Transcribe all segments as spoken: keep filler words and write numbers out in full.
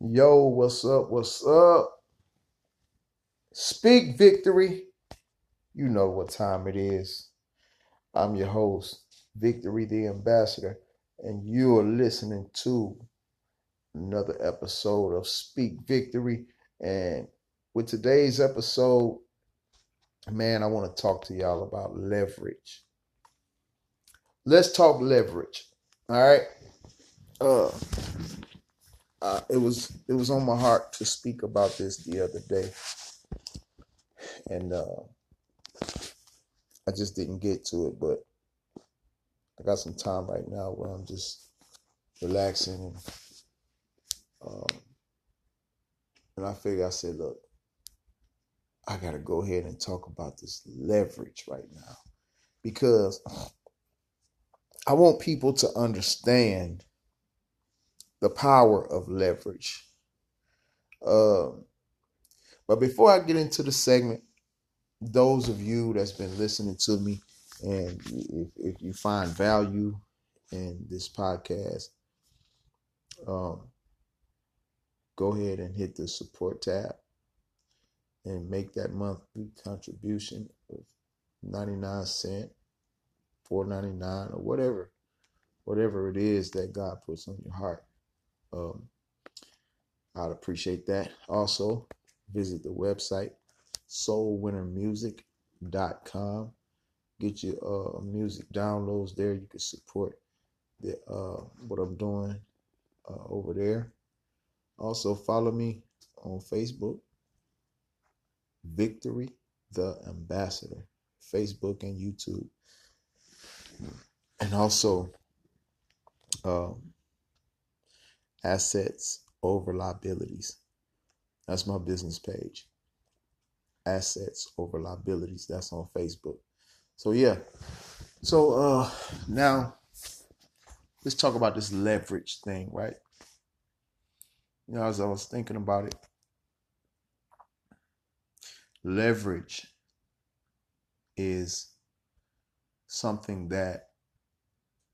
Yo, what's up? What's up? Speak Victory. You know what time it is. I'm your host, Victory the Ambassador, and you're listening to another episode of Speak Victory. And with today's episode, man, I want to talk to y'all about leverage. Let's talk leverage. All right. Uh Uh, it was it was on my heart to speak about this the other day, and uh, I just didn't get to it. But I got some time right now where I'm just relaxing, and, um, and I figured I said, look, I gotta go ahead and talk about this leverage right now, because I want people to understand the power of leverage. Um, but before I get into the segment, those of you that's been listening to me, and if, if you find value in this podcast, um, go ahead and hit the support tab and make that monthly contribution of ninety-nine cents, four dollars and ninety-nine cents, or whatever, whatever it is that God puts on your heart. Um, I'd appreciate that. Also, visit the website soul winner music dot com. Get your uh, music downloads there. You can support the uh, what I'm doing uh, over there. Also, follow me on Facebook, Victory the Ambassador, Facebook and YouTube. And also, um, Assets Over Liabilities. That's my business page. Assets Over Liabilities. That's on Facebook. So yeah. So uh, now let's talk about this leverage thing, right? You know, as I was thinking about it, leverage is something that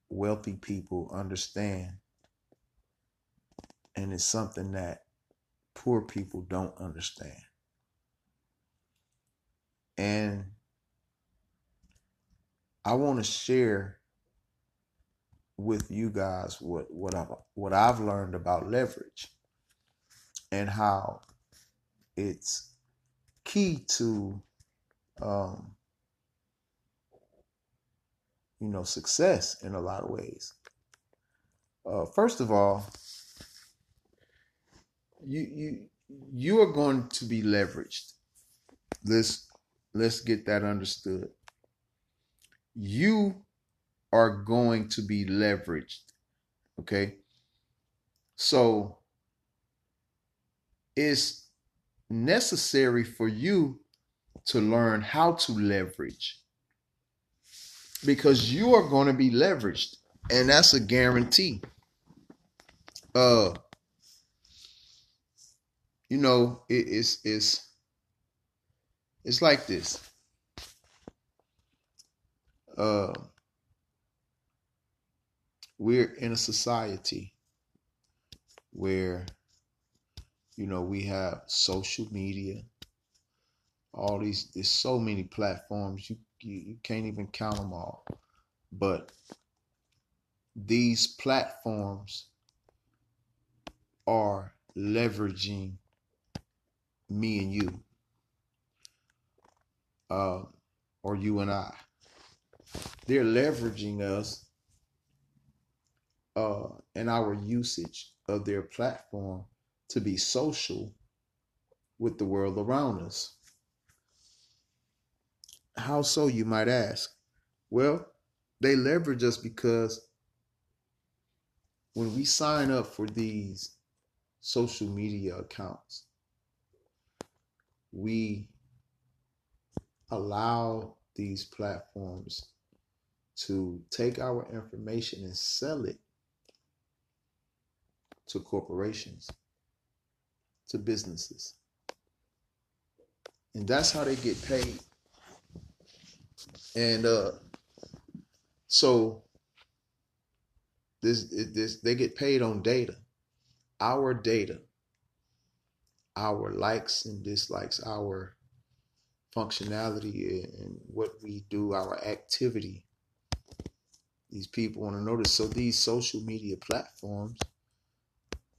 wealthy people understand, and it's something that poor people don't understand. And I want to share with you guys what, what, I've, what I've learned about leverage and how it's key to, um, you know, success in a lot of ways. Uh, first of all, You you you are going to be leveraged. Let's let's get that understood. You are going to be leveraged. Okay. So it's necessary for you to learn how to leverage, because you are going to be leveraged, and that's a guarantee. Uh You know, it, it's, it's, it's like this. Uh, we're in a society where, you know, we have social media, all these, there's so many platforms, you, you, you can't even count them all. But these platforms are leveraging me and you, uh, or you and I. They're leveraging us uh, and our usage of their platform to be social with the world around us. How so, you might ask? Well, they leverage us because when we sign up for these social media accounts, we allow these platforms to take our information and sell it to corporations, to businesses. And that's how they get paid. And uh, so this, this, they get paid on data, our data, our likes and dislikes, our functionality and what we do, our activity. These people want to notice. So these social media platforms,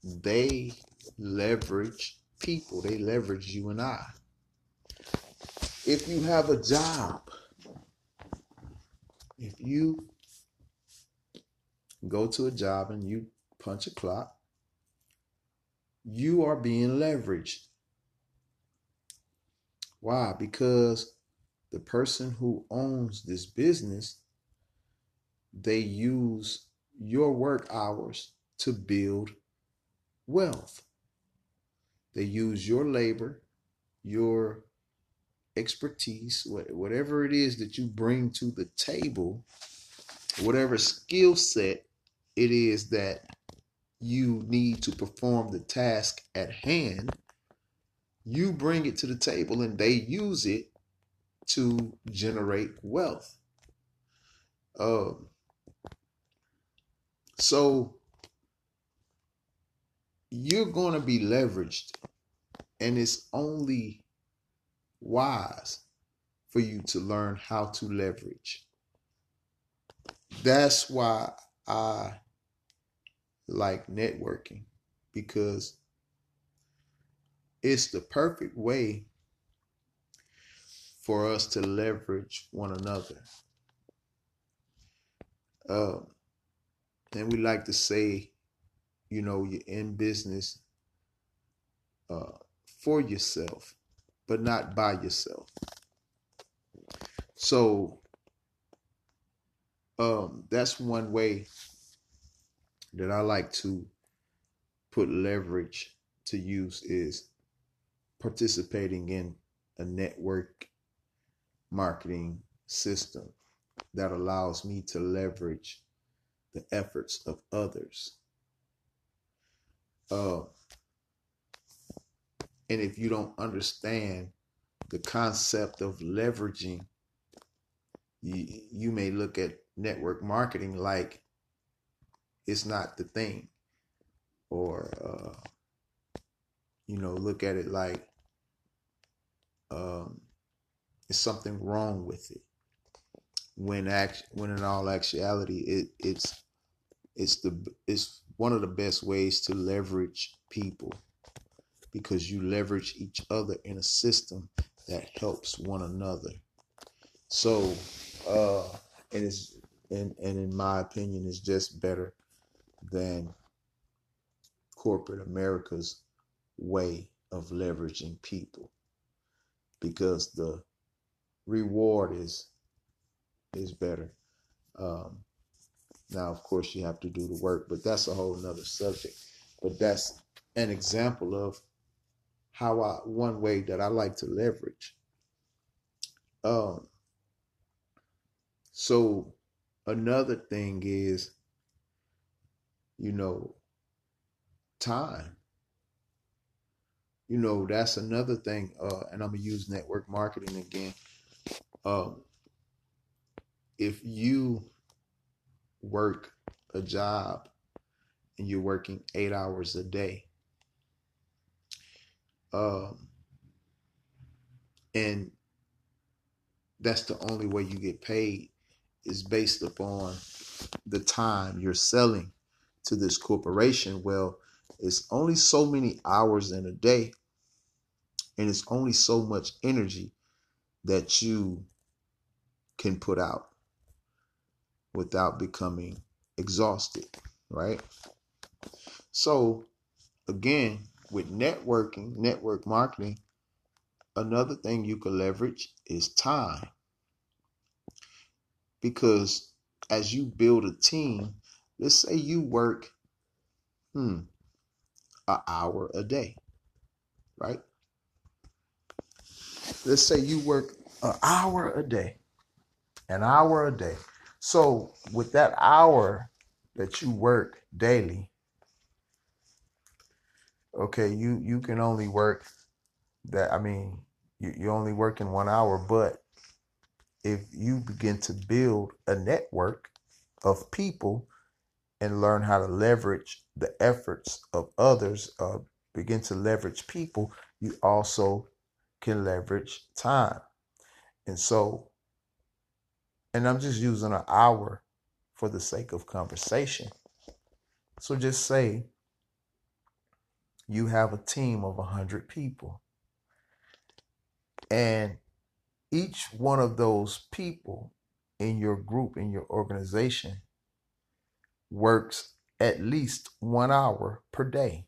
they leverage people. They leverage you and I. If you have a job, if you go to a job and you punch a clock, you are being leveraged. Why? Because the person who owns this business, they use your work hours to build wealth. They use your labor, your expertise, whatever it is that you bring to the table, whatever skill set it is that you need to perform the task at hand, you bring it to the table and they use it to generate wealth. Um, so you're going to be leveraged, and it's only wise for you to learn how to leverage. That's why I like networking, because it's the perfect way for us to leverage one another. Um, and we like to say, you know, you're in business uh, for yourself, but not by yourself. So um, that's one way that I like to put leverage to use, is participating in a network marketing system that allows me to leverage the efforts of others. Uh, and if you don't understand the concept of leveraging, you, you may look at network marketing like it's not the thing, or, uh, you know, look at it like um, there's something wrong with it. When act, when in all actuality, it, it's it's the it's one of the best ways to leverage people, because you leverage each other in a system that helps one another. So, uh, and it's and and in my opinion, it's just better than corporate America's way of leveraging people, because the reward is. is better. Um, now, of course, you have to do the work, but that's a whole nother subject. But that's an example of how I, one way that I like to leverage. Um, so another thing is, you know, time. You know, that's another thing. Uh, and I'm going to use network marketing again. Um, If you work a job and you're working eight hours a day, um, and that's the only way you get paid, is based upon the time you're selling to this corporation. Well, it's only so many hours in a day, and it's only so much energy that you can put out without becoming exhausted, right? So again, with networking, network marketing, another thing you can leverage is time. Because as you build a team, let's say you work hmm, an hour a day, right? Let's say you work an hour a day, an hour a day. So with that hour that you work daily, okay, you, you can only work that, I mean, you, you're only working one hour, but if you begin to build a network of people and learn how to leverage the efforts of others, uh, begin to leverage people, you also can leverage time. And so, and I'm just using an hour for the sake of conversation. So just say you have a team of one hundred people, and each one of those people in your group, in your organization, works at least one hour per day.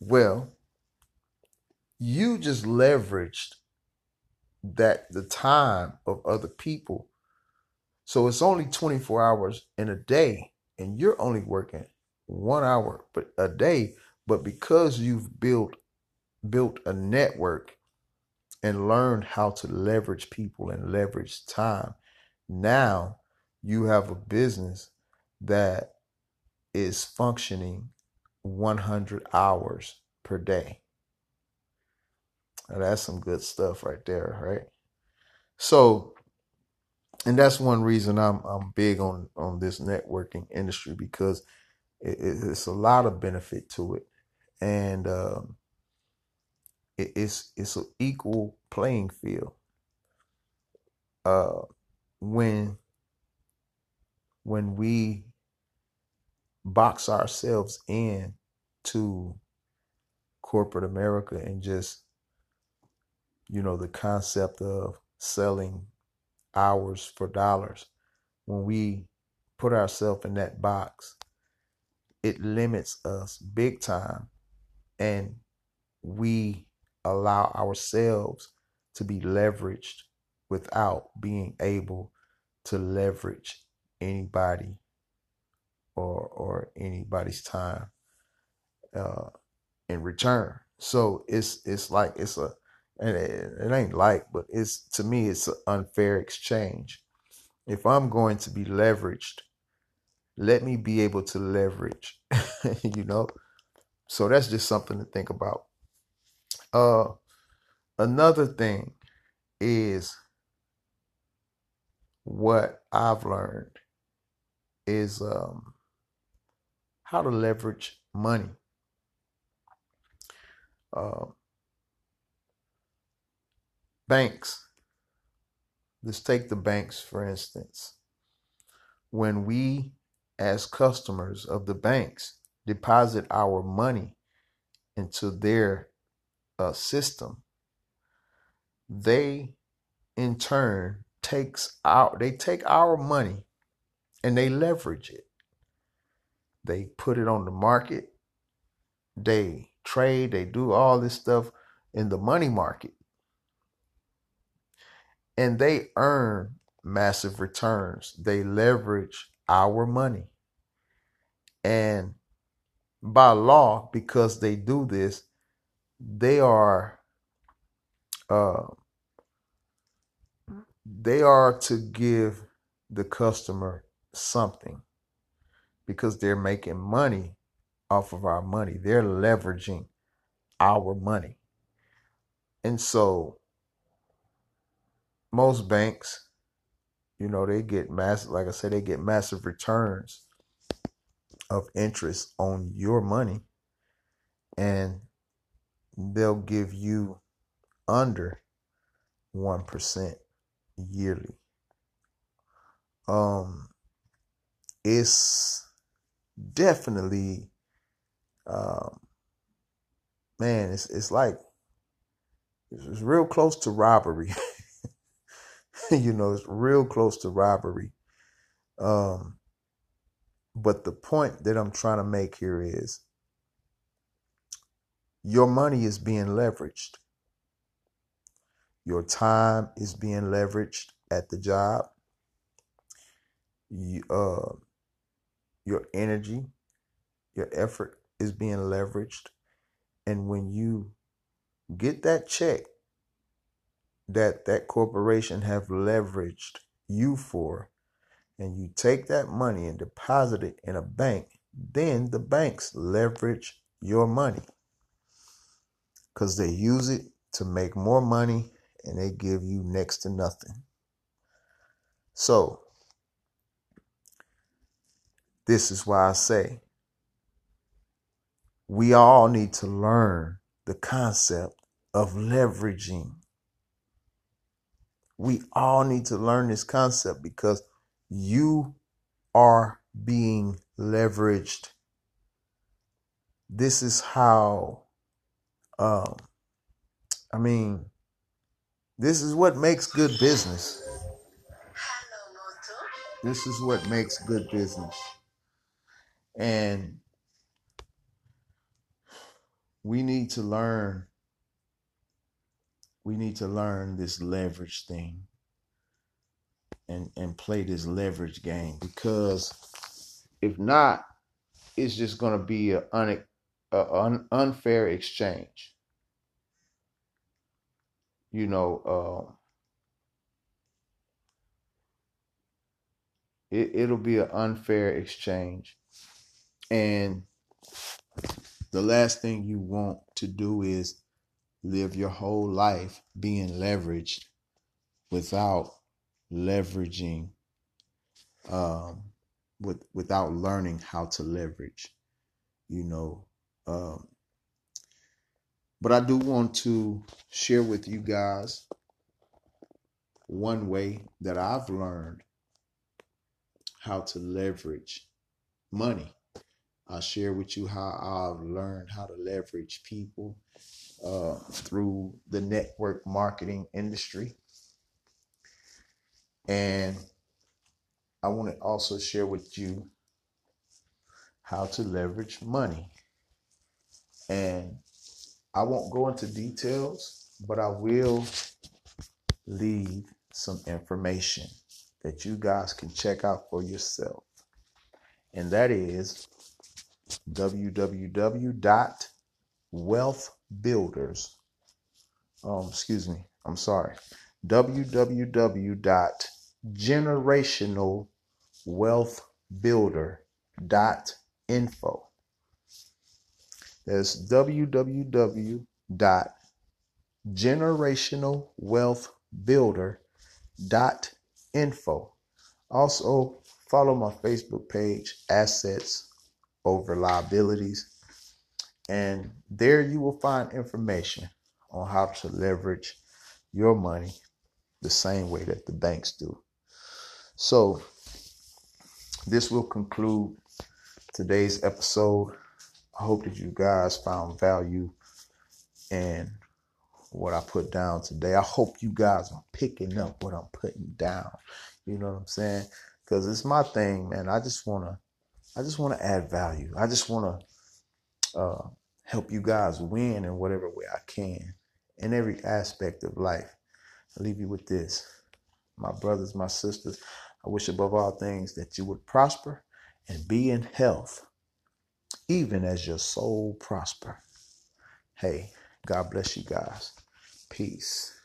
Well, you just leveraged that the time of other people. So it's only twenty-four hours in a day, and you're only working one hour a day. But because you've built built a network and learned how to leverage people and leverage time, now you have a business that is functioning one hundred hours per day. Now that's some good stuff right there, right? So, and that's one reason I'm I'm big on, on this networking industry, because it, it's a lot of benefit to it. And um, it, it's, it's an equal playing field. Uh, when, when we box ourselves in to corporate America and just, you know, the concept of selling hours for dollars, when we put ourselves in that box, it limits us big time, and we allow ourselves to be leveraged without being able to leverage anybody or or anybody's time uh, in return. So it's it's like it's a And it, it ain't like, but it's, to me, it's an unfair exchange. If I'm going to be leveraged, let me be able to leverage, you know? So that's just something to think about. Uh, another thing is, what I've learned is um, how to leverage money. Uh, Banks. Let's take the banks, for instance. When we, as customers of the banks, deposit our money into their uh, system, they, in turn, takes out. They take our money and they leverage it. They put it on the market. They trade. They do all this stuff in the money market. And they earn massive returns. They leverage our money. And by law, because they do this, they are uh, they are to give the customer something, because they're making money off of our money. They're leveraging our money. And so most banks, you know, they get massive, like I said, they get massive returns of interest on your money, and they'll give you under one percent yearly. Um, it's definitely, um, man, it's, it's like, it's real close to robbery. You know, it's real close to robbery. Um, but the point that I'm trying to make here is, your money is being leveraged. Your time is being leveraged at the job. You, uh, your energy, your effort is being leveraged. And when you get that check that that corporation have leveraged you for, and you take that money and deposit it in a bank, then the banks leverage your money, because they use it to make more money and they give you next to nothing. So this is why I say we all need to learn the concept of leveraging. We all need to learn this concept because you are being leveraged. This is how, um, I mean, this is what makes good business. This is what makes good business. And we need to learn. We need to learn this leverage thing and, and play this leverage game, because if not, it's just going to be an un, un, unfair exchange. You know, uh, it, it'll be an unfair exchange. And the last thing you want to do is live your whole life being leveraged without leveraging, um, with, without learning how to leverage, you know. Um, but I do want to share with you guys one way that I've learned how to leverage money. I'll share with you how I've learned how to leverage people uh, through the network marketing industry. And I want to also share with you how to leverage money. And I won't go into details, but I will leave some information that you guys can check out for yourself. And that is www dot wealthbuilders. Um, excuse me. I'm sorry. www dot generational wealthbuilder dot info. That's www dot generational wealthbuilder dot info. Also, follow my Facebook page, Assets Over Liabilities, and there you will find information on how to leverage your money the same way that the banks do. So this will conclude today's episode. I hope that you guys found value in what I put down today. I hope you guys are picking up what I'm putting down. You know what I'm saying? Because it's my thing, man. I just want to I just want to add value. I just want to uh, help you guys win in whatever way I can in every aspect of life. I'll leave you with this. My brothers, my sisters, I wish above all things that you would prosper and be in health, even as your soul prosper. Hey, God bless you guys. Peace.